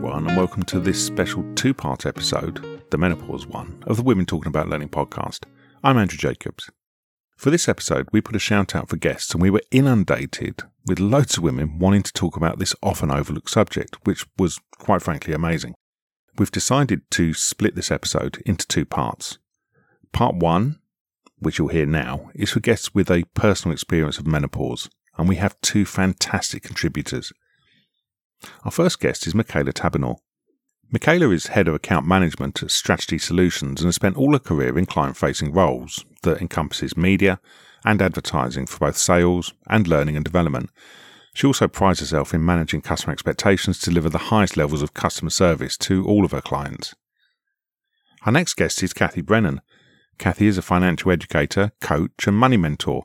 everyone, and welcome to this special two-part episode, the menopause one, of the Women Talking About Learning podcast. I'm Andrew Jacobs. For this episode, we put a shout out for guests, and we were inundated with loads of women wanting to talk about this often overlooked subject, which was quite frankly amazing. We've decided to split this episode into two parts. Part one, which you'll hear now, is for guests with a personal experience of menopause, and we have two fantastic contributors. Our first guest is Michaela Tabinor. Michaela is Head of Account Management at Strategi Solutions and has spent all her career in client-facing roles that encompasses media and advertising for both sales and learning and development. She also prides herself in managing customer expectations to deliver the highest levels of customer service to all of her clients. Our next guest is Cathy Brennan. Cathy is a financial educator, coach and money mentor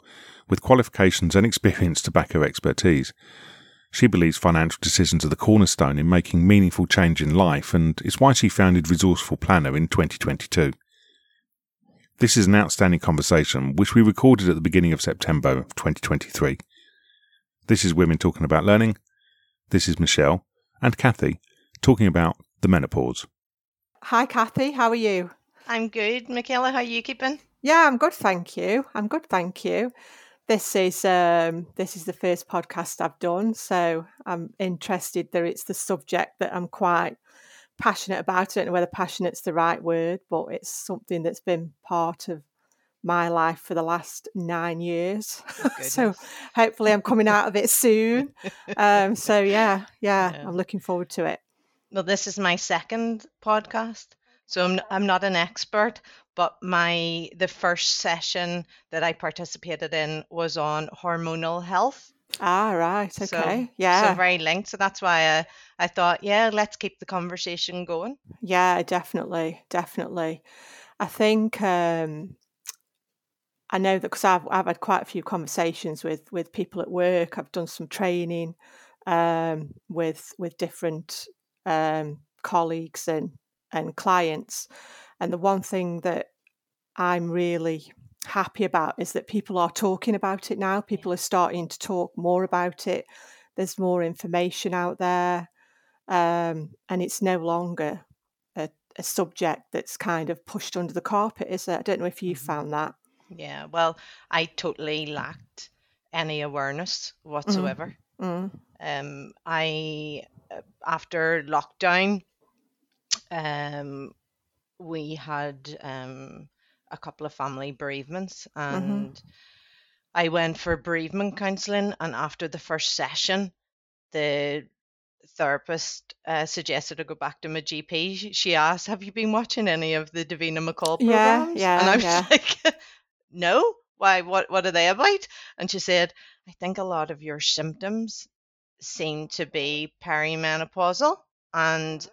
with qualifications and experience to back her expertise. She believes financial decisions are the cornerstone in making meaningful change in life, and it's why she founded Resourceful Planner in 2022. This is an outstanding conversation which we recorded at the beginning of September 2023. This is Women Talking About Learning. This is Michelle and Cathy talking about the menopause. Hi Cathy, how are you? I'm good. Michaela, how are you keeping? Yeah, I'm good, thank you. This is the first podcast I've done, so I'm interested that it's the subject that I'm quite passionate about. I don't know whether passionate's the right word, but it's something that's been part of my life for the last 9 years. Oh, so hopefully I'm coming out of it soon. I'm looking forward to it. Well, this is my second podcast, so I'm not an expert, but the first session that I participated in was on hormonal health. Ah, right. Okay. So, yeah. So very linked. So that's why I thought, let's keep the conversation going. Yeah, definitely. I think I know that because I've had quite a few conversations with people at work. I've done some training with different colleagues and clients. And the one thing that I'm really happy about is that people are talking about it now. People are starting to talk more about it. There's more information out there. And it's no longer a subject that's kind of pushed under the carpet, is it? I don't know if you found that. Yeah, well, I totally lacked any awareness whatsoever. Mm-hmm. After lockdown, we had a couple of family bereavements, and I went for bereavement counselling, and after the first session the therapist suggested I go back to my GP. She asked, have you been watching any of the Davina McCall programmes? And I was like, no, why, what are they about? And she said, I think a lot of your symptoms seem to be perimenopausal. And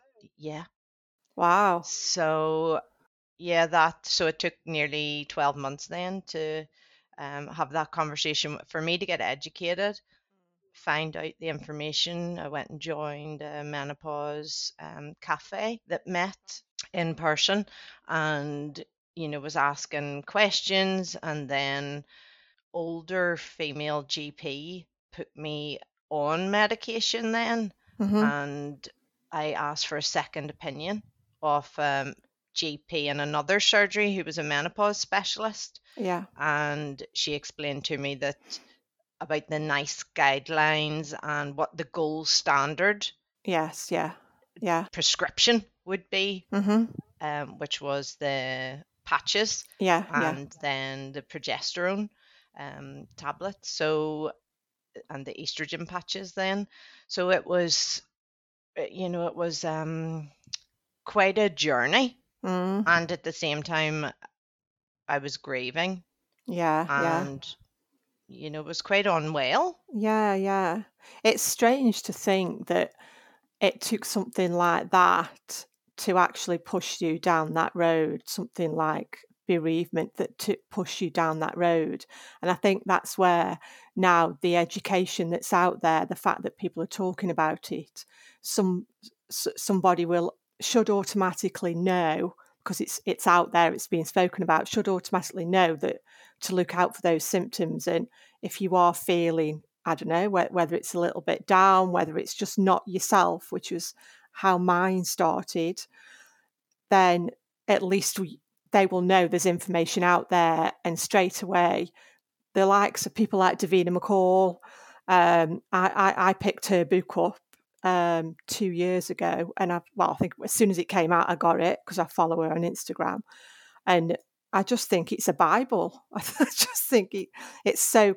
wow. So so it took nearly 12 months then to have that conversation for me to get educated, find out the information. I went and joined a menopause cafe that met in person, and was asking questions, and then older female GP put me on medication then, and I asked for a second opinion of GP in another surgery who was a menopause specialist. Yeah. And she explained to me that about the NICE guidelines and what the gold standard prescription would be, which was the patches then the progesterone tablets, and the estrogen patches then. So it was quite a journey, and at the same time I was grieving, was quite unwell. It's strange to think that it took something like that to actually push you down that road, something like bereavement that to push you down that road. And I think that's where now the education that's out there, the fact that people are talking about it, somebody should automatically know, because it's out there, it's being spoken about, should automatically know that to look out for those symptoms. And if you are feeling, I don't know, whether it's a little bit down, whether it's just not yourself, which was how mine started, then at least they will know there's information out there. And straight away, the likes of people like Davina McCall, I picked her book up 2 years ago, and I think as soon as it came out, I got it because I follow her on Instagram, and I just think it's a Bible. I just think it's so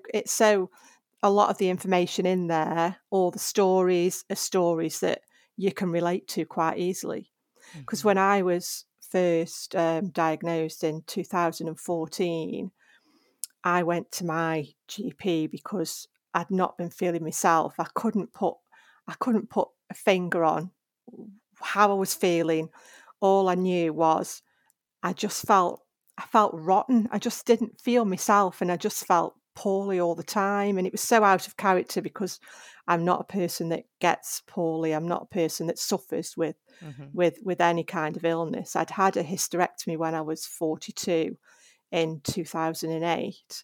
a lot of the information in there, all the stories are stories that you can relate to quite easily. Because when I was first diagnosed in 2014, I went to my GP because I'd not been feeling myself. I couldn't put a finger on how I was feeling. All I knew was I felt rotten. I just didn't feel myself, and I just felt poorly all the time. And it was so out of character because I'm not a person that gets poorly. I'm not a person that suffers with any kind of illness. I'd had a hysterectomy when I was 42 in 2008,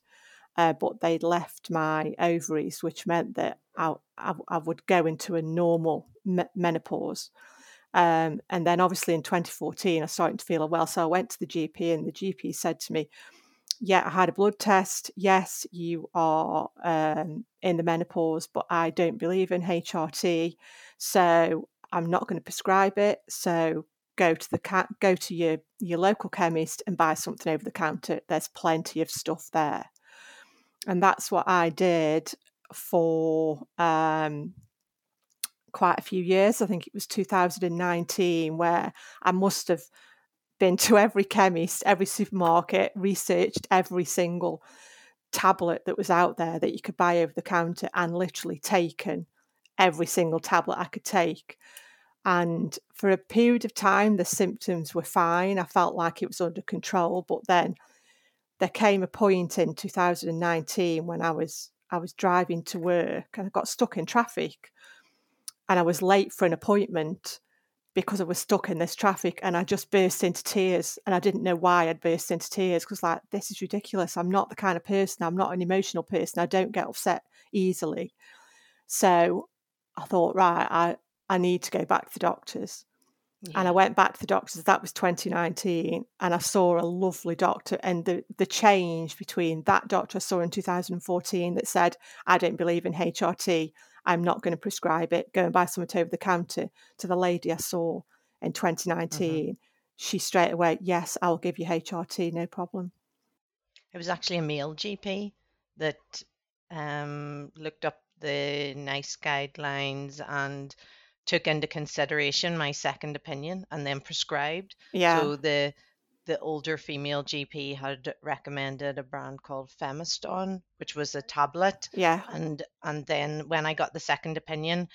but they'd left my ovaries, which meant that I would go into a normal menopause. And then obviously in 2014, I started to feel unwell. So I went to the GP, and the GP said to me, yeah, I had a blood test. Yes, you are in the menopause, but I don't believe in HRT. So I'm not going to prescribe it. So go to your local chemist and buy something over the counter. There's plenty of stuff there. And that's what I did for quite a few years. I think it was 2019 where I must have been to every chemist, every supermarket, researched every single tablet that was out there that you could buy over the counter, and literally taken every single tablet I could take. And for a period of time, the symptoms were fine. I felt like it was under control. But then there came a point in 2019 when I was driving to work and I got stuck in traffic, and I was late for an appointment because I was stuck in this traffic, and I just burst into tears. And I didn't know why I'd burst into tears, because like, this is ridiculous. I'm not the kind of person, I'm not an emotional person. I don't get upset easily. So I thought, right, I need to go back to the doctors. Yeah. And I went back to the doctors. That was 2019. And I saw a lovely doctor. And the change between that doctor I saw in 2014 that said, I don't believe in HRT, I'm not going to prescribe it, go and buy something over the counter, to the lady I saw in 2019. Mm-hmm. She straight away, yes, I'll give you HRT, no problem. It was actually a male GP that looked up the NICE guidelines and took into consideration my second opinion and then prescribed. Yeah. So the older female GP had recommended a brand called Femoston, which was a tablet. Yeah. And then when I got the second opinion,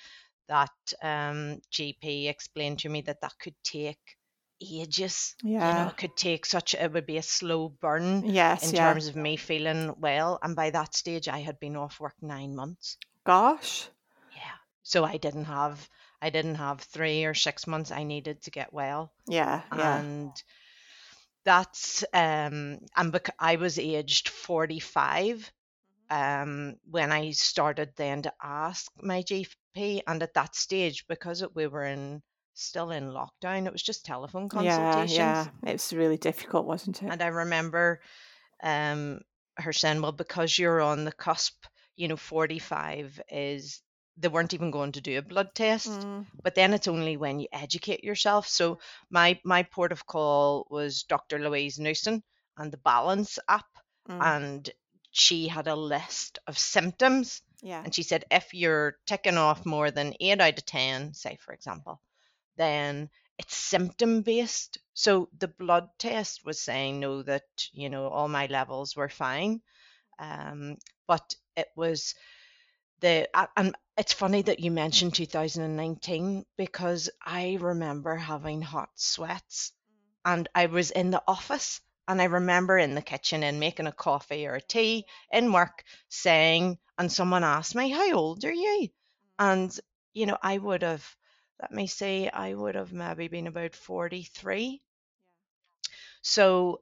that GP explained to me that could take ages. Yeah. You know, it would be a slow burn. Yes. In terms of me feeling well. And by that stage, I had been off work 9 months. Gosh. Yeah. So I didn't have 3 or 6 months. I needed to get well. Yeah. And that's I was aged 45 when I started then to ask my GP, and at that stage, because we were still in lockdown, it was just telephone consultations. Yeah, it was really difficult, wasn't it? And I remember her saying, well, because you're on the cusp, you know, 45 is, they weren't even going to do a blood test, but then it's only when you educate yourself. So my port of call was Dr. Louise Newson and the Balance app, and she had a list of symptoms. Yeah. And she said, if you're ticking off more than 8 out of 10, say for example, then it's symptom based. So the blood test was saying, no, that, you know, all my levels were fine, but it was and it's funny that you mentioned 2019, because I remember having hot sweats, and I was in the office, and I remember in the kitchen and making a coffee or a tea in work saying, and someone asked me, how old are you? And, you know, I would have maybe been about 43. Yeah. So,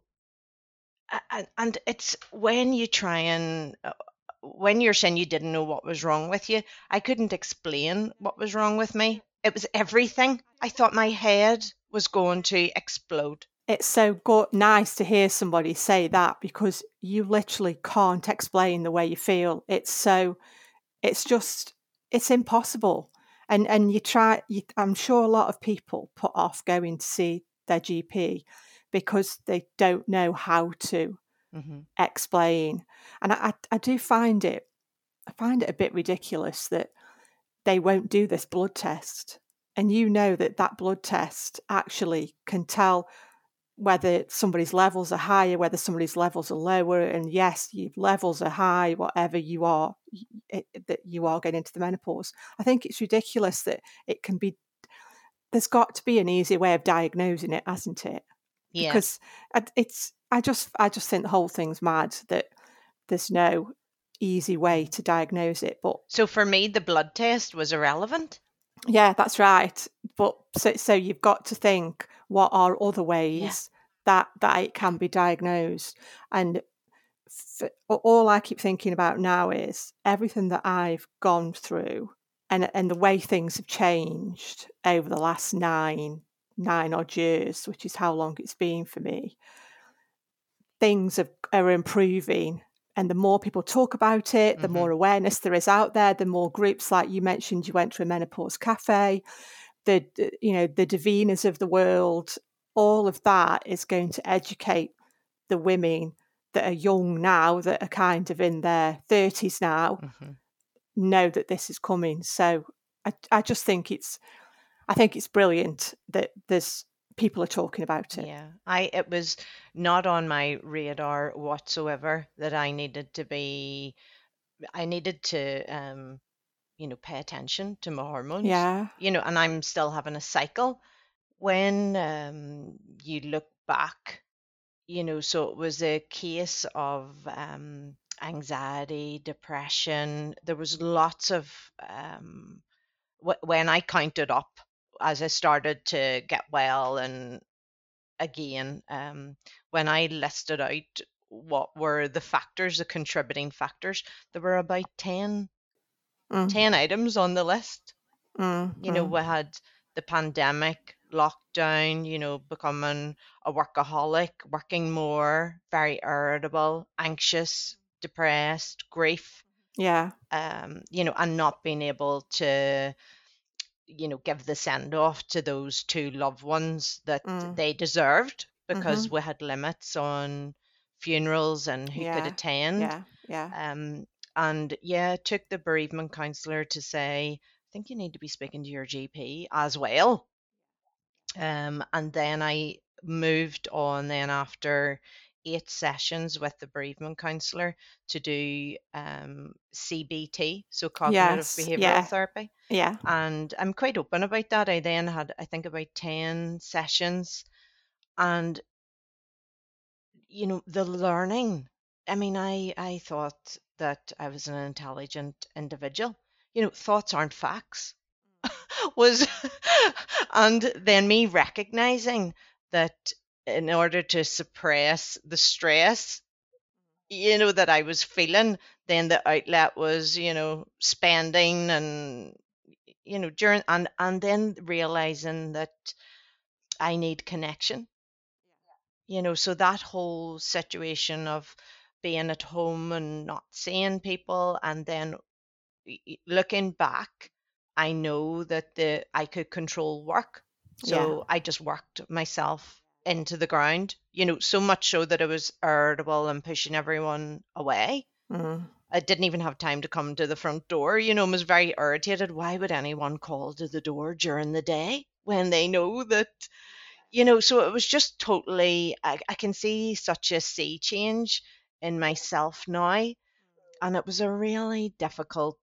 and it's when you try and, when you're saying you didn't know what was wrong with you, I couldn't explain what was wrong with me. It was everything. I thought my head was going to explode. It's so nice to hear somebody say that, because you literally can't explain the way you feel. It's impossible. And I'm sure a lot of people put off going to see their GP because they don't know how to explain. And I find it a bit ridiculous that they won't do this blood test. And you know that blood test actually can tell whether somebody's levels are higher, whether somebody's levels are lower. And yes, your levels are high, whatever you are, that you are getting into the menopause. I think it's ridiculous that it can be, there's got to be an easier way of diagnosing it, hasn't it? Yeah. Because I just think the whole thing's mad that there's no easy way to diagnose it. But so for me, the blood test was irrelevant. Yeah, that's right. But so you've got to think, what are other ways that it can be diagnosed? And all I keep thinking about now is everything that I've gone through and the way things have changed over the last nine odd years, which is how long it's been for me. Things are improving. And the more people talk about it, the more awareness there is out there, the more groups, like you mentioned, you went to a menopause cafe, the Davinas of the world, all of that is going to educate the women that are young now, that are kind of in their 30s now, know that this is coming. So I think it's brilliant that there's people are talking about it. Yeah, it was not on my radar whatsoever that I needed to pay attention to my hormones. Yeah. And I'm still having a cycle when you look back, so it was a case of anxiety, depression. There was lots of, when I counted up, as I started to get well, and again, when I listed out what were the factors, the contributing factors, there were about 10 items on the list. We had the pandemic, lockdown, becoming a workaholic, working more, very irritable, anxious, depressed, grief. Yeah. And not being able to give the send off to those two loved ones that they deserved, because we had limits on funerals and who could attend. Yeah, yeah. It took the bereavement counsellor to say, I think you need to be speaking to your GP as well. And then I moved on then after 8 sessions with the bereavement counsellor to do CBT, so cognitive behavioural therapy. Yeah. And I'm quite open about that. I then had, I think, about 10 sessions. And, the learning, I thought that I was an intelligent individual. Thoughts aren't facts. And then me recognising that in order to suppress the stress, that I was feeling, then the outlet was, spending and, during, and then realizing that I need connection, so that whole situation of being at home and not seeing people, and then looking back, I know that I could control work. So I just worked myself into the ground, so much so that I was irritable and pushing everyone away. I didn't even have time to come to the front door, I was very irritated. Why would anyone call to the door during the day when they know that, so it was just totally, I can see such a sea change in myself now. And it was a really difficult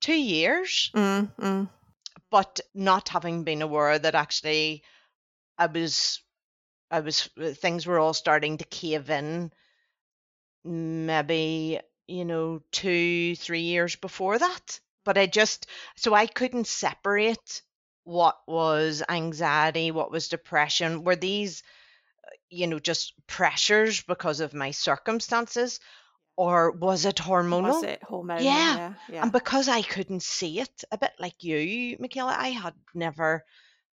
2 years, but not having been aware that actually I was things were all starting to cave in maybe, 2-3 years before that. But I couldn't separate what was anxiety, what was depression. Were these, just pressures because of my circumstances, or was it hormonal? Was it hormonal? Yeah. And because I couldn't see it, a bit like you, Michaela, I had never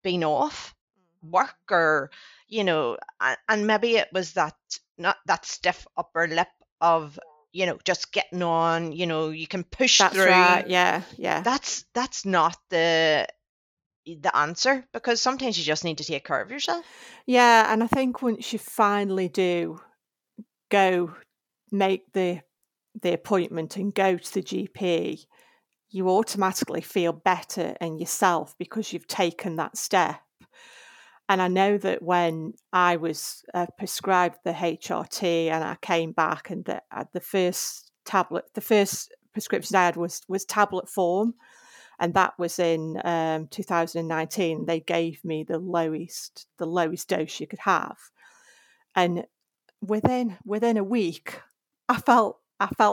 been off work, or, you know, and maybe it was that, not that stiff upper lip of, you know, just getting on, you know, you can push that's through. Right. Yeah. That's not the answer, because sometimes you just need to take care of yourself. Yeah, and I think once you finally do go make the appointment and go to the GP, you automatically feel better in yourself because you've taken that step. And I know that when I was prescribed the HRT and I came back, and the first prescription I had was tablet form, and that was in 2019. They gave me the lowest dose you could have, and within a week, I felt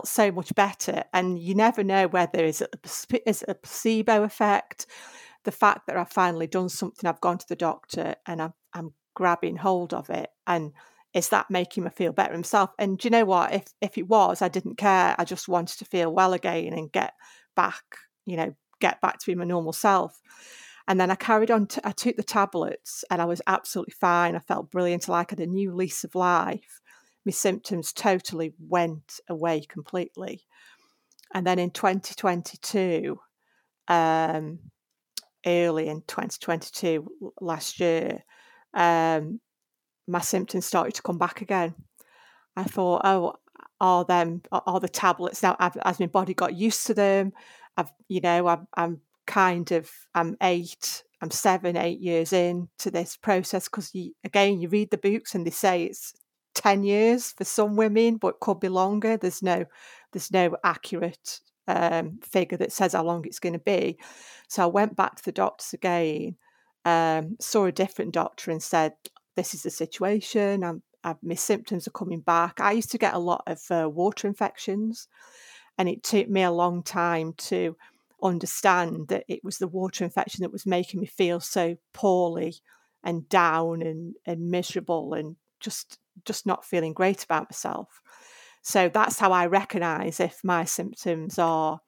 so much better. And you never know whether is a placebo effect. The fact that I've finally done something, I've gone to the doctor and I'm grabbing hold of it. And is that making me feel better myself? And do you know what? If it was, I didn't care. I just wanted to feel well again and get back to being my normal self. And then I carried on. I took the tablets and I was absolutely fine. I felt brilliant. Like I had a new lease of life. My symptoms totally went away completely. And then in 2022, early in 2022, last year, my symptoms started to come back again. I thought, are the tablets now? As my body got used to them, I'm 7-8 years in to this process, because you read the books and they say it's 10 years for some women, but it could be longer. There's no accurate figure that says how long it's going to be. So I went back to the doctors again, saw a different doctor and said, this is the situation. My symptoms are coming back. I used to get a lot of water infections, and it took me a long time to understand that it was the water infection that was making me feel so poorly and down and miserable and just not feeling great about myself. So that's how I recognise if my symptoms are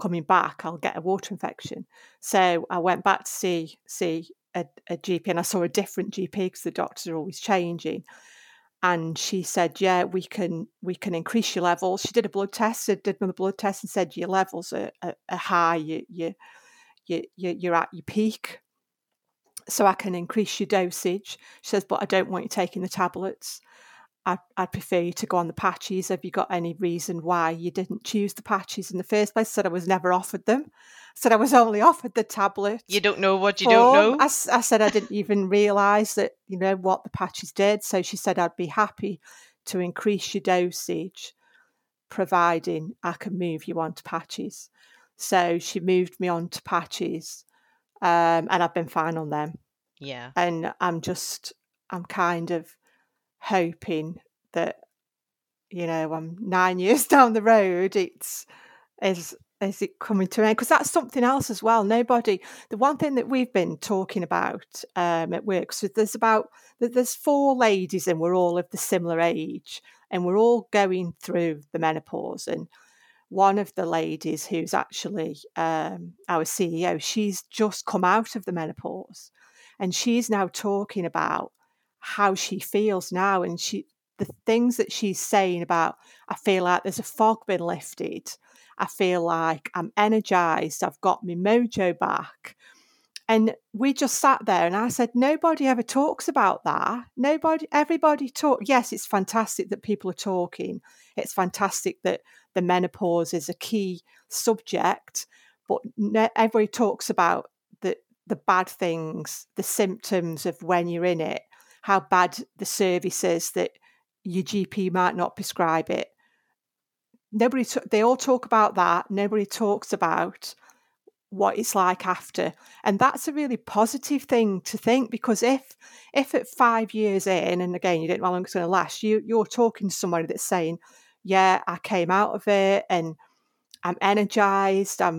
coming back, I'll get a water infection. So I went back to see a GP, and I saw a different GP because the doctors are always changing. And she said, yeah, we can increase your levels. She did a blood test. I did another blood test and said, your levels are high. You're at your peak. So I can increase your dosage. She says, but I don't want you taking the tablets. I'd prefer you to go on the patches. Have you got any reason why you didn't choose the patches in the first place? I said I was never offered them. I said I was only offered the tablet. You don't know what you don't know. I said I didn't even realise that, you know, what the patches did. So she said I'd be happy to increase your dosage, providing I can move you on to patches. So she moved me on to patches, and I've been fine on them. Yeah. And I'm kind of hoping that, you know, I'm 9 years down the road, is it coming to an end? Because that's something else as well. The one thing that we've been talking about at work, so there's four ladies and we're all of the similar age and we're all going through the menopause. And one of the ladies, who's actually our CEO, she's just come out of the menopause, and she's now talking about how she feels now, and the things that she's saying about, I feel like there's a fog been lifted, I feel like I'm energized, I've got my mojo back. And we just sat there and I said, nobody ever talks about that. Everybody talks. Yes, it's fantastic that people are talking, it's fantastic that the menopause is a key subject, but everybody talks about the bad things, the symptoms of when you're in it, how bad the service is, that your GP might not prescribe it. They all talk about that. Nobody talks about what it's like after. And that's a really positive thing to think, because if at 5 years in, and again, you don't know how long it's going to last, you're talking to somebody that's saying, yeah, I came out of it and I'm energized. I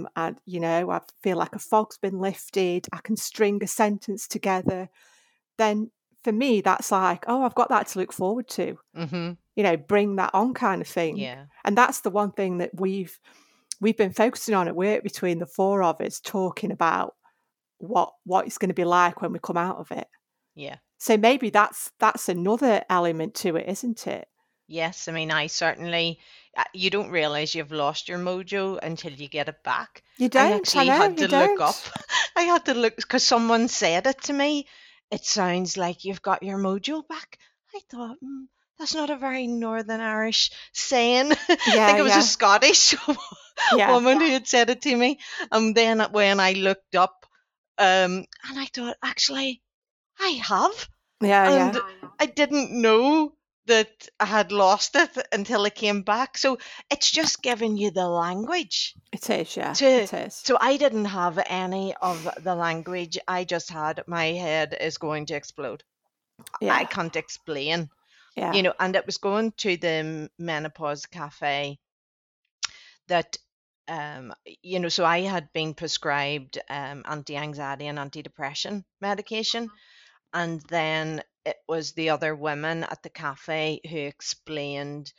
feel like a fog's been lifted. I can string a sentence together. Then for me, that's like, oh, I've got that to look forward to, mm-hmm. you know, bring that on kind of thing. Yeah. And that's the one thing that we've been focusing on at work between the four of us, talking about what it's going to be like when we come out of it. Yeah. So maybe that's another element to it, isn't it? Yes. I mean, you don't realize you've lost your mojo until you get it back. You don't. I had to look, because someone said it to me. It sounds like you've got your mojo back. I thought, that's not a very Northern Irish saying. Yeah, I think it was a Scottish woman who had said it to me. And then when I looked up, and I thought, actually, I have. Yeah, and I didn't know that I had lost it until I came back. So it's just giving you the language. It is, yeah. It is. So I didn't have any of the language. I just had, my head is going to explode. Yeah. I can't explain. Yeah. You know, and it was going to the menopause cafe that, you know, so I had been prescribed anti-anxiety and anti-depression medication. And then it was the other women at the cafe who explained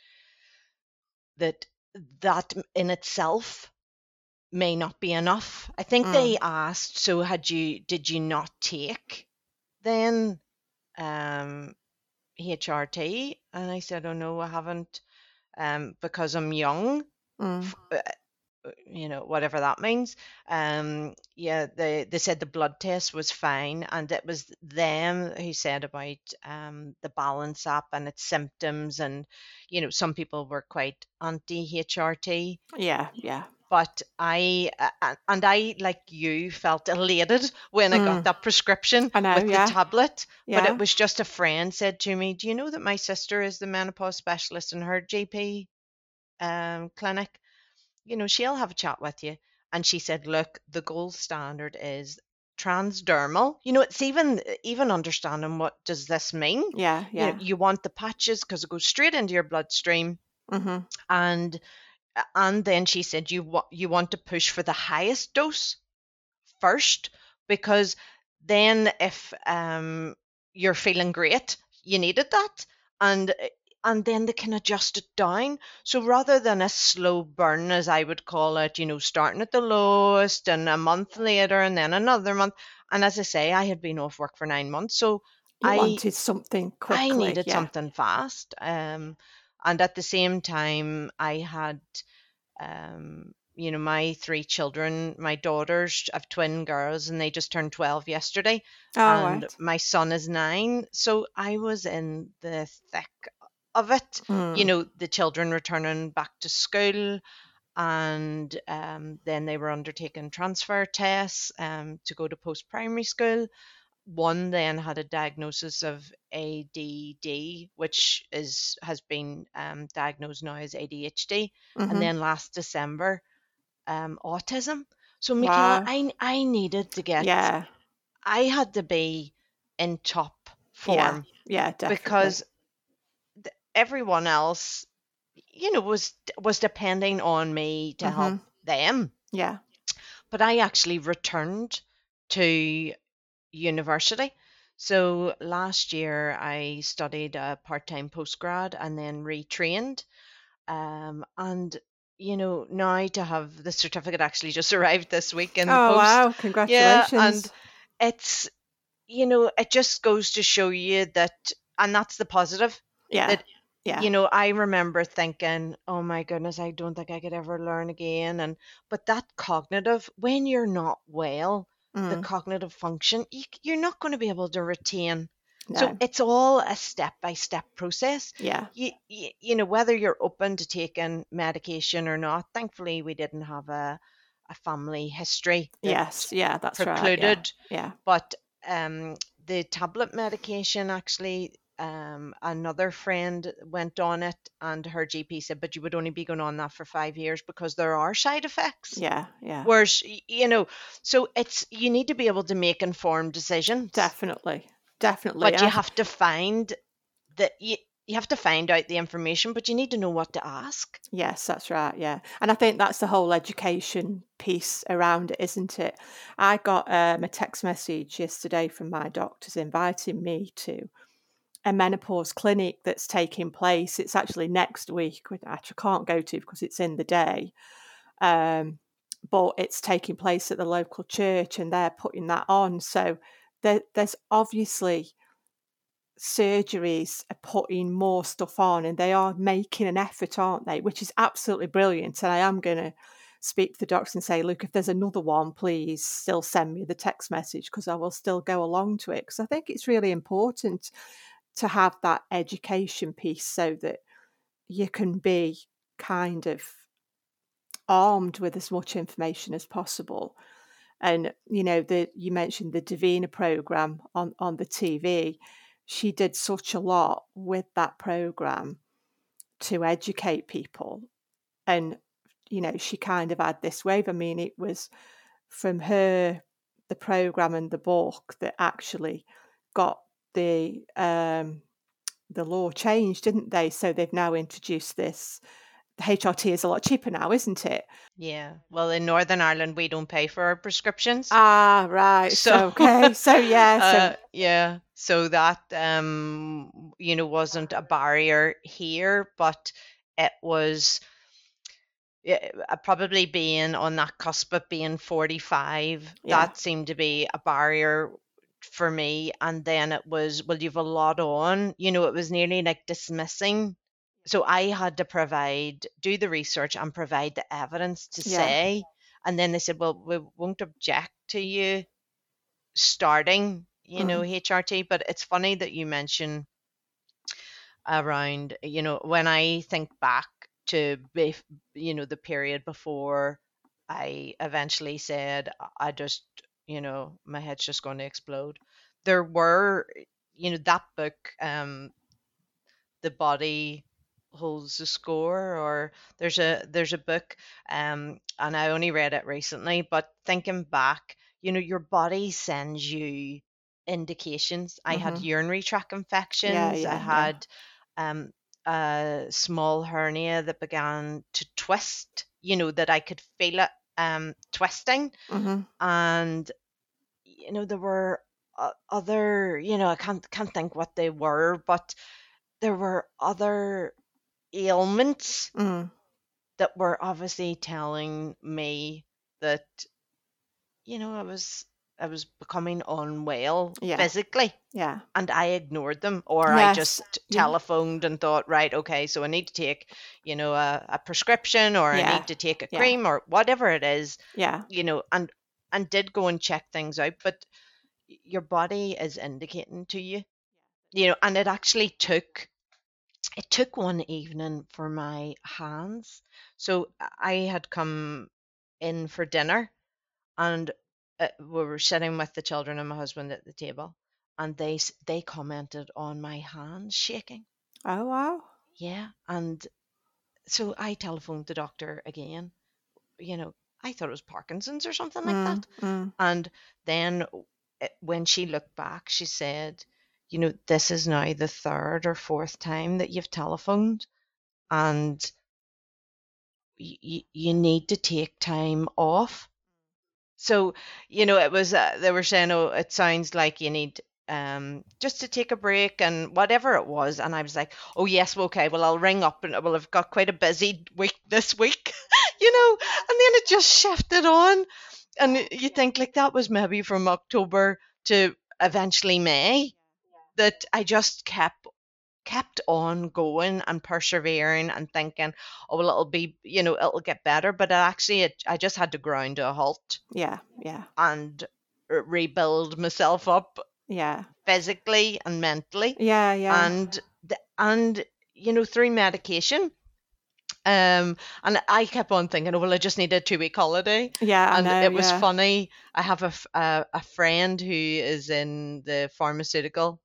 that in itself may not be enough. I think they asked, so did you not take then HRT? And I said, oh no, I haven't, because I'm young, you know, whatever that means. They said the blood test was fine, and it was them who said about the Balance app and its symptoms, and you know, some people were quite anti-HRT. Yeah. But I like you felt elated when I got that prescription with the tablet. Yeah. But it was just a friend said to me, do you know that my sister is the menopause specialist in her GP clinic? You know, she'll have a chat with you. And she said, look, the gold standard is transdermal. You know, it's even understanding what does this mean. Yeah. You know, you want the patches because it goes straight into your bloodstream. Mm-hmm. And then she said, you want to push for the highest dose first, because then if you're feeling great, you needed that. And then they can adjust it down. So rather than a slow burn, as I would call it, you know, starting at the lowest and a month later and then another month. And as I say, I had been off work for 9 months. So I wanted something quickly. I needed something fast. And at the same time, I had, you know, my three children, my daughters have twin girls, and they just turned 12 yesterday. Oh, and my son is 9. So I was in the thick of it, you know, the children returning back to school, and then they were undertaking transfer tests to go to post-primary school. One then had a diagnosis of ADD, which has been diagnosed now as ADHD, and then last December, autism. So Michaela, I needed to get, I had to be in top form, definitely. Because everyone else, you know, was depending on me to help them. Yeah. But I actually returned to university. So last year I studied a part-time postgrad and then retrained. And, you know, now to have the certificate actually just arrived this week in the post. Oh, wow. Congratulations. Yeah, and it's, you know, it just goes to show you that, and that's the positive. Yeah. Yeah. You know, I remember thinking, oh my goodness, I don't think I could ever learn again. But that cognitive, when you're not well, the cognitive function, you're not going to be able to retain. No. So it's all a step-by-step process. Yeah. You know, whether you're open to taking medication or not, thankfully we didn't have a family history. Yes. Yeah, that's precluded. Right. Yeah. But the tablet medication actually, another friend went on it, and her GP said, but you would only be going on that for 5 years because there are side effects. Yeah. Whereas, you know, so it's, you need to be able to make informed decisions. Definitely. But you have to find that you have to find out the information, but you need to know what to ask. Yes, that's right. Yeah. And I think that's the whole education piece around it, isn't it? I got a text message yesterday from my doctors inviting me to a menopause clinic that's taking place. It's actually next week, which I actually can't go to because it's in the day. But it's taking place at the local church and they're putting that on. So there's obviously surgeries are putting more stuff on and they are making an effort, aren't they? Which is absolutely brilliant. And I am going to speak to the doctors and say, look, if there's another one, please still send me the text message because I will still go along to it. Because I think it's really important to have that education piece so that you can be kind of armed with as much information as possible. And, you know, you mentioned the Davina programme on the TV. She did such a lot with that programme to educate people. And, you know, she kind of had this wave. I mean, it was from her, the programme and the book that actually got the law changed, didn't they? So they've now introduced this. The HRT is a lot cheaper now, isn't it? Yeah. Well, in Northern Ireland, we don't pay for our prescriptions. Ah, right. So okay. So yeah. Yeah. So that you know, wasn't a barrier here, but it was probably being on that cusp of being 45. Yeah. That seemed to be a barrier for me. And then it was, well, you've a lot on. You know, it was nearly like dismissing. So I had to do the research and provide the evidence to say, and then they said, well, we won't object to you starting, you know, HRT. But it's funny that you mention around, you know, when I think back to, you know, the period before I eventually said, I just, you know, my head's just going to explode. There were, you know, that book, The Body Holds the Score, or there's a book, and I only read it recently, but thinking back, you know, your body sends you indications. I had urinary tract infections. I had a small hernia that began to twist, you know, that I could feel it twisting. And, you know, there were other, you know, I can't think what they were, but there were other ailments that were obviously telling me that, you know, I was becoming unwell physically, and I ignored them, or I just telephoned and thought, right, okay, so I need to take, you know, a prescription, or I need to take a cream, or whatever it is, you know, and did go and check things out, but your body is indicating to you, you know. And it actually took one evening for my hands. So I had come in for dinner and we were sitting with the children and my husband at the table, and they commented on my hands shaking. Oh, wow. Yeah. And so I telephoned the doctor again. You know, I thought it was Parkinson's or something like that. And then when she looked back, she said, you know, this is now the third or fourth time that you've telephoned, and you need to take time off. So, you know, it was, they were saying, oh, it sounds like you need just to take a break and whatever it was. And I was like, oh, yes, well, okay, well, I'll ring up, and well, I've got quite a busy week this week, you know, and then it just shifted on. And you think, like, that was maybe from October to eventually May. That I just kept on going and persevering and thinking, oh, well, it'll be, you know, it'll get better. But I just had to grind to a halt. Yeah. And rebuild myself up. Yeah. Physically and mentally. Yeah. And you know, through medication. And I kept on thinking, oh, well, I just need a 2-week holiday. Yeah, and I know, it was funny. I have a friend who is in the pharmaceutical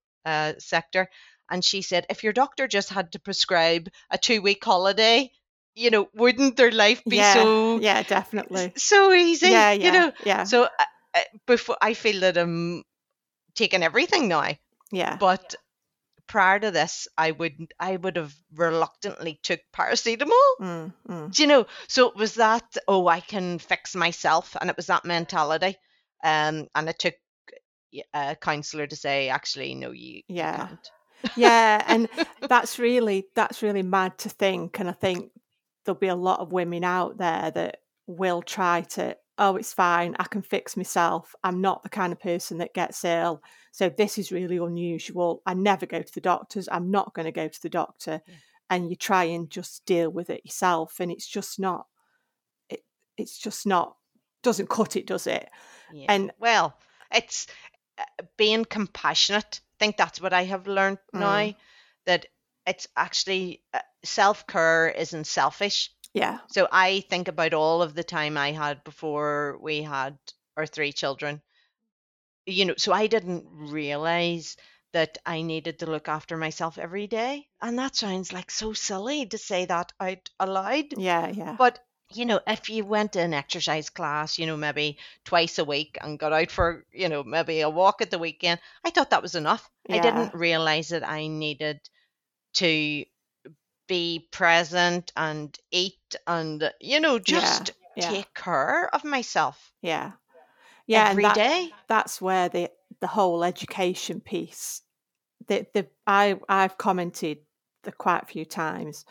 sector, and she said, if your doctor just had to prescribe a 2-week holiday, you know, wouldn't their life be definitely so easy? Yeah, you know. Yeah. So before, I feel that I'm taking everything now. Yeah. But prior to this, I would have reluctantly took paracetamol. Do you know? So it was that, oh, I can fix myself. And it was that mentality. And it took a counsellor to say, actually, no, you can't. Yeah. And that's really mad to think. And I think there'll be a lot of women out there that will try to, oh, it's fine, I can fix myself, I'm not the kind of person that gets ill, so this is really unusual, I never go to the doctors, I'm not going to go to the doctor. Yeah. And you try and just deal with it yourself, and it's just not doesn't cut it, does it? Yeah. And well, it's being compassionate. I think that's what I have learned now, that it's actually self-care isn't selfish. Yeah. So I think about all of the time I had before we had our three children, you know, so I didn't realize that I needed to look after myself every day. And that sounds like so silly to say that out aloud. Yeah. Yeah. But, you know, if you went to an exercise class, you know, maybe twice a week and got out for, you know, maybe a walk at the weekend, I thought that was enough. Yeah. I didn't realize that I needed to be present and eat and, you know, just take care of myself. Yeah. Yeah. Every day. That's where the whole education piece, I've commented quite a few times,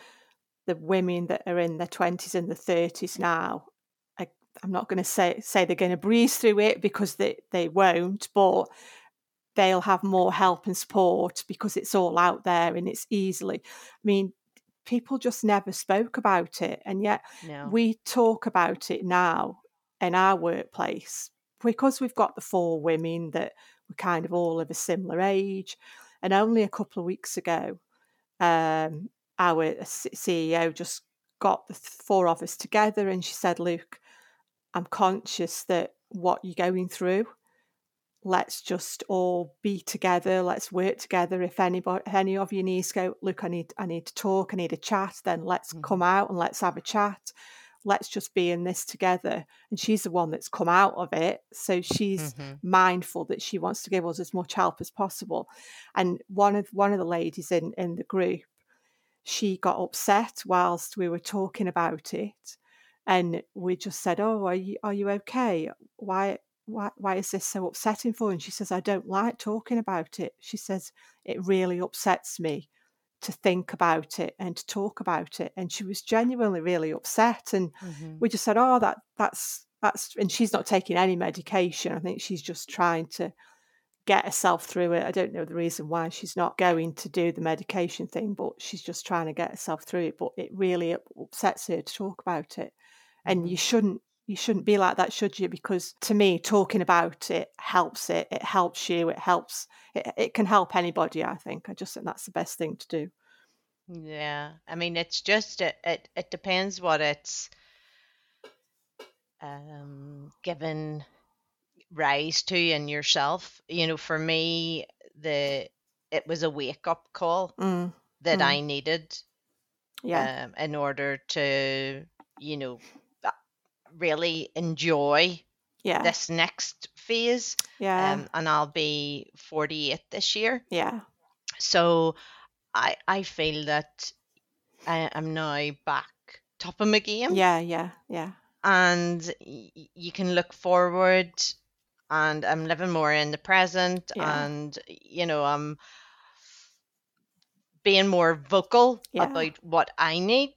the women that are in their 20s and their 30s now, I'm not going to say they're going to breeze through it, because they won't, but they'll have more help and support because it's all out there and it's easily. I mean, people just never spoke about it. And yet we talk about it now in our workplace because we've got the four women that were kind of all of a similar age. And only a couple of weeks ago, our CEO just got the four of us together and she said, "Look, I'm conscious that what you're going through, let's just all be together, let's work together. If any of you needs to go, look, I need to talk, I need a chat, then let's come out and let's have a chat. Let's just be in this together." And she's the one that's come out of it, so she's mindful that she wants to give us as much help as possible. And one of the ladies in the group, she got upset whilst we were talking about it, and we just said, "Oh, are you okay? Why is this so upsetting for you?" And she says, "I don't like talking about it." She says, "It really upsets me to think about it and to talk about it." And she was genuinely really upset. And we just said, "Oh, that's and she's not taking any medication. I think she's just trying to get herself through it. I don't know the reason why she's not going to do the medication thing, but she's just trying to get herself through it. But it really upsets her to talk about it." And you shouldn't be like that, should you? Because to me, talking about it helps it. It helps you. It helps. It can help anybody, I think. I just think that's the best thing to do. Yeah. I mean, it's just, it depends what it's given rise to in yourself. You know, for me, it was a wake-up call that I needed in order to, you know, really enjoy this next phase. And I'll be 48 this year. So I feel that I am now back top of my game. And you can look forward, and I'm living more in the present, and you know, I'm being more vocal about what I need.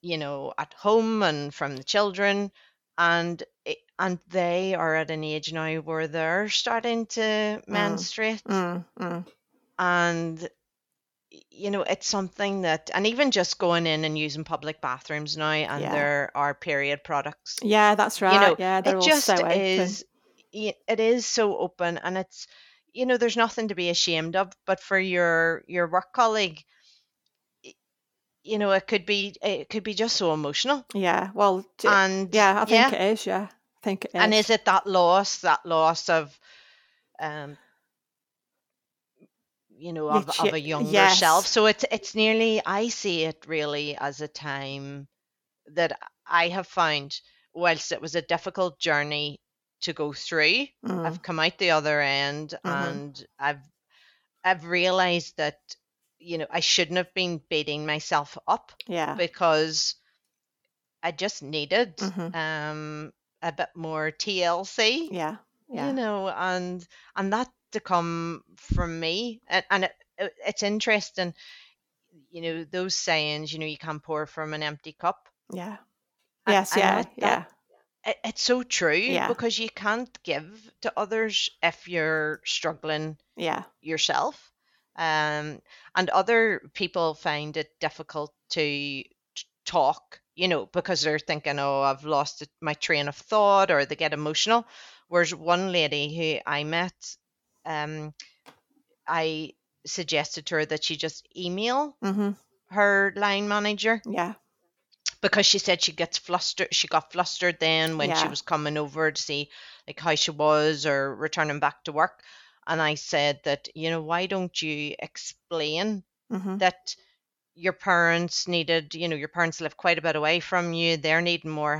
You know, at home and from the children, and they are at an age now where they're starting to menstruate, and you know, it's something that, and even just going in and using public bathrooms now, and there are period products. Yeah, that's right. You know, yeah, they're all just so open. It is so open, and it's, you know, there's nothing to be ashamed of. But for your work colleague, you know, it could be just so emotional. Yeah. Well, and yeah, I think it is. Yeah, I think it is. And is it that loss of, you know, of a younger self? So it's nearly, I see it really as a time that I have found, whilst it was a difficult journey to go through, I've come out the other end, and I've I've realized that, you know, I shouldn't have been beating myself up, because I just needed a bit more TLC, you know, and that to come from me. And it's interesting, you know, those sayings, you know, you can't pour from an empty cup. It's so true, because you can't give to others if you're struggling yourself. And other people find it difficult to talk, you know, because they're thinking, oh, I've lost my train of thought, or they get emotional. Whereas one lady who I met, I suggested to her that she just email her line manager. Yeah. Because she said she gets flustered. She got flustered then when she was coming over to see like how she was or returning back to work. And I said that, you know, why don't you explain that your parents needed, you know, your parents live quite a bit away from you. They're needing more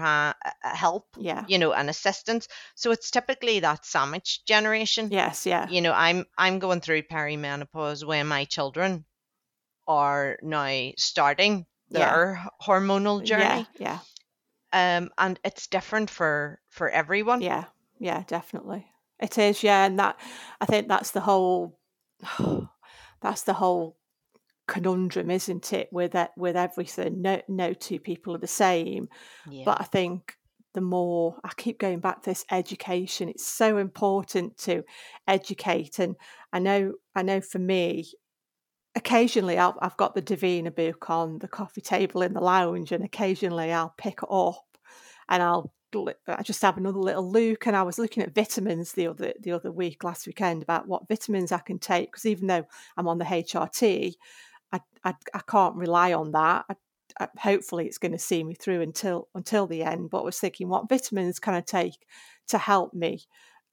help, you know, and assistance. So it's typically that sandwich generation. You know, I'm going through perimenopause when my children are now starting their hormonal journey. And it's different for everyone. Definitely. It is. And that, I think that's the whole conundrum, isn't it? With everything, no two people are the same. But I think the more I keep going back to this education, it's so important to educate. And I know for me, occasionally I've got the Davina book on the coffee table in the lounge, and occasionally I'll pick it up and I just have another little look. And I was looking at vitamins last weekend, about what vitamins I can take, because even though I'm on the HRT, I can't rely on that. Hopefully it's going to see me through until the end. But I was thinking, what vitamins can I take to help me,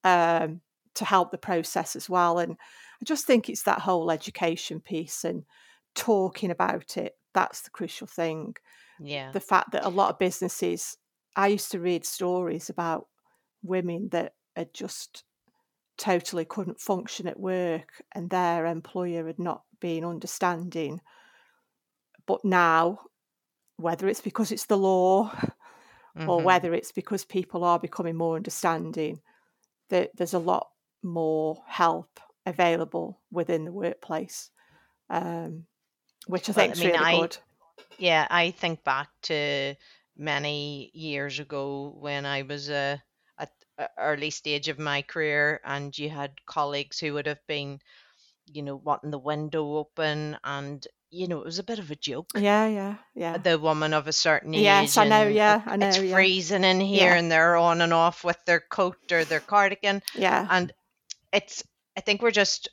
to help the process as well? And I just think it's that whole education piece and talking about it. That's the crucial thing. Yeah. The fact that a lot of businesses, I used to read stories about women that had just totally couldn't function at work, and their employer had not been understanding. But now, whether it's because it's the law or whether it's because people are becoming more understanding, that there's a lot more help available within the workplace, which I think is really good. Yeah, I think back to many years ago when I was at an early stage of my career, and you had colleagues who would have been, you know, wanting the window open, and, you know, it was a bit of a joke. Yeah. The woman of a certain age. Yes, I know, I know. It's freezing in here and they're on and off with their coat or their cardigan. Yeah. And it's, I think we're just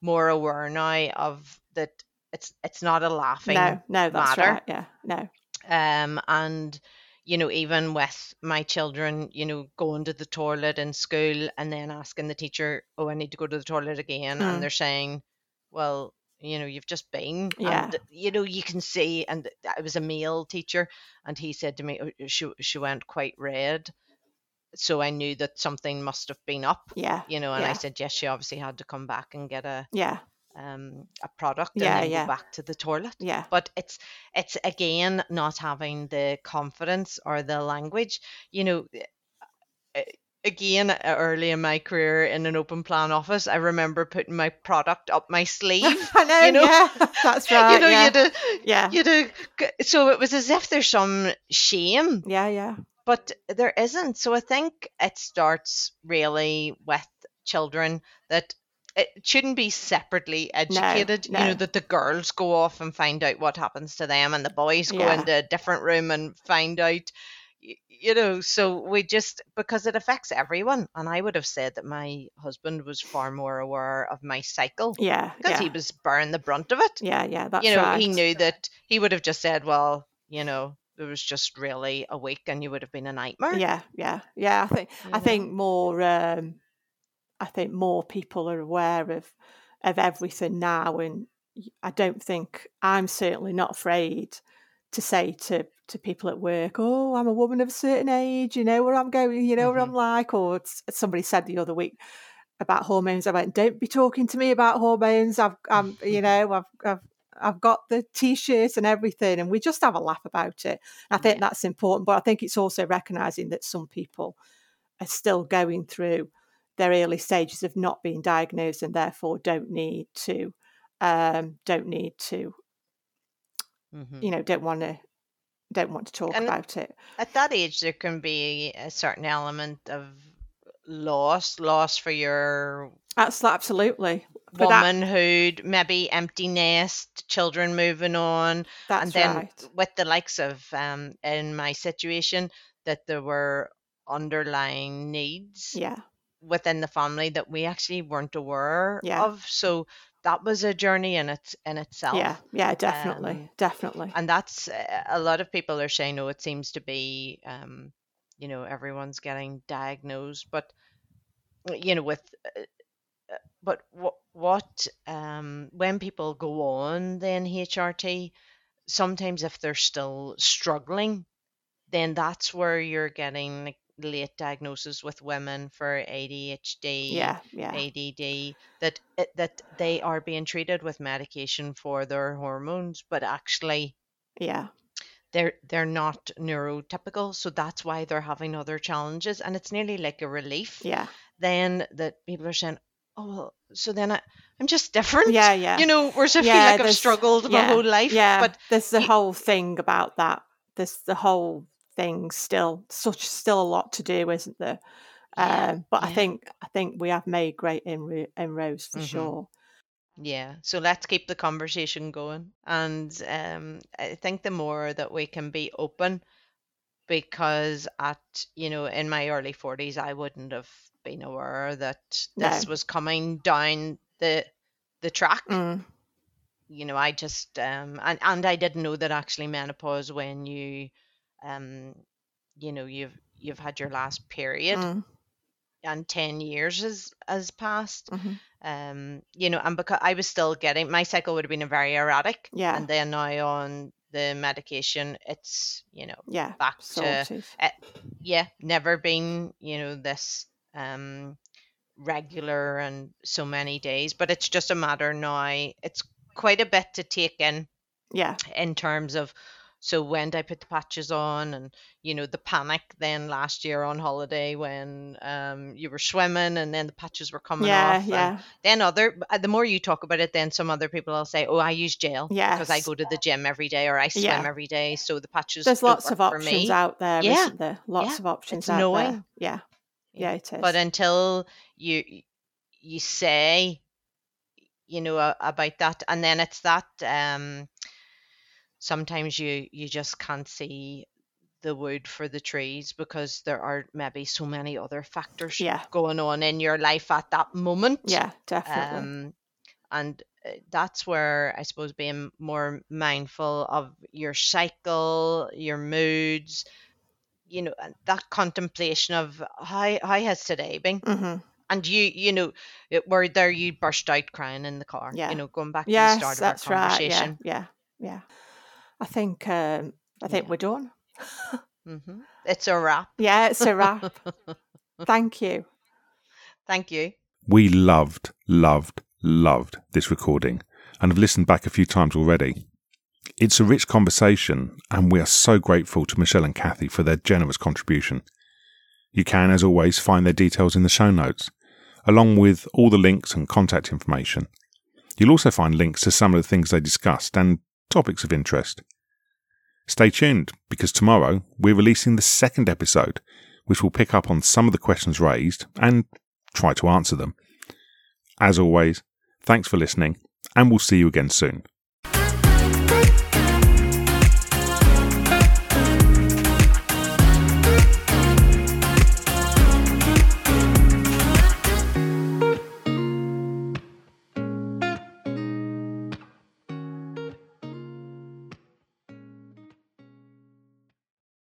more aware now of that it's not a laughing matter. No, that's right. Yeah, no. And, you know, even with my children, you know, going to the toilet in school and then asking the teacher, oh, I need to go to the toilet again. And they're saying, well, you know, you've just been. Yeah. And, you know, you can see, and it was a male teacher, and he said to me, she went quite red. So I knew that something must have been up. Yeah. You know, and I said, yes, she obviously had to come back and get a product and then go back to the toilet. Yeah. But it's again not having the confidence or the language. You know, again, early in my career in an open plan office, I remember putting my product up my sleeve. I know, you know? Yeah, that's right. You know, so it was as if there's some shame. Yeah. But there isn't. So I think it starts really with children, that it shouldn't be separately educated, no. You know, that the girls go off and find out what happens to them, and the boys go into a different room and find out, you know. So we just, because it affects everyone. And I would have said that my husband was far more aware of my cycle. Yeah. Because he was bearing the brunt of it. Yeah, that's right. You know, right. He knew that. He would have just said, well, you know, it was just really a week and you would have been a nightmare. Yeah. I think more people are aware of everything now, and I don't think, I'm certainly not afraid to say to people at work, oh, I'm a woman of a certain age, you know where I'm going, you know what I'm like. Or somebody said the other week, about hormones. I went, don't be talking to me about hormones. I've got the t-shirts and everything, and we just have a laugh about it. And I think that's important, but I think it's also recognizing that some people are still going through their early stages of not being diagnosed, and therefore don't need to don't want to talk about it. At that age, there can be a certain element of loss for your absolutely womanhood, maybe empty nest, children moving on. That's and then right. With the likes of in my situation, that there were underlying needs within the family that we actually weren't aware of. So that was a journey in itself. Yeah, definitely. And that's a lot of people are saying, oh, it seems to be, everyone's getting diagnosed, but but what when people go on then HRT, sometimes if they're still struggling, then that's where you're getting like late diagnosis with women for ADHD, ADD, that they are being treated with medication for their hormones, but actually, they're not neurotypical, so that's why they're having other challenges, and it's nearly like a relief. Then that people are saying, oh, well, so then I'm just different. Whereas I feel like I've struggled my whole life. But there's the whole thing about that. There's the whole thing still a lot to do, isn't there? But I think we have made great inroads for sure. So let's keep the conversation going, and I think the more that we can be open, because at in my early 40s I wouldn't have been aware that this was coming down the track. I just and I didn't know that actually menopause, when you you've had your last period and 10 years has passed, and because I was still getting, my cycle would have been very erratic, and then now on the medication, it's, back sorted. To, never been, this regular and so many days, but it's just a matter now, it's quite a bit to take in, in terms of, so when did I put the patches on? And, the panic then last year on holiday when you were swimming and then the patches were coming off. Then the more you talk about it, then some other people will say, oh, I use gel because I go to the gym every day, or I swim every day. So the patches don't work for me. There's lots of options out there, isn't there? Lots of options out there. Yeah, it is. But until you say, about that, and then it's that... sometimes you just can't see the wood for the trees, because there are maybe so many other factors going on in your life at that moment. Yeah, definitely. And that's where I suppose being more mindful of your cycle, your moods, that contemplation of how has today been? And were there, you burst out crying in the car, going back to the start of our conversation. Right. Yeah. I think we're done. It's a wrap. It's a wrap. Thank you. We loved this recording, and have listened back a few times already. It's a rich conversation, and we are so grateful to Michelle and Cathy for their generous contribution. You can, as always, find their details in the show notes, along with all the links and contact information. You'll also find links to some of the things they discussed and topics of interest. Stay tuned, because tomorrow we're releasing the second episode, which will pick up on some of the questions raised and try to answer them. As always, thanks for listening, and we'll see you again soon.